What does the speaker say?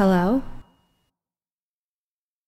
Hello?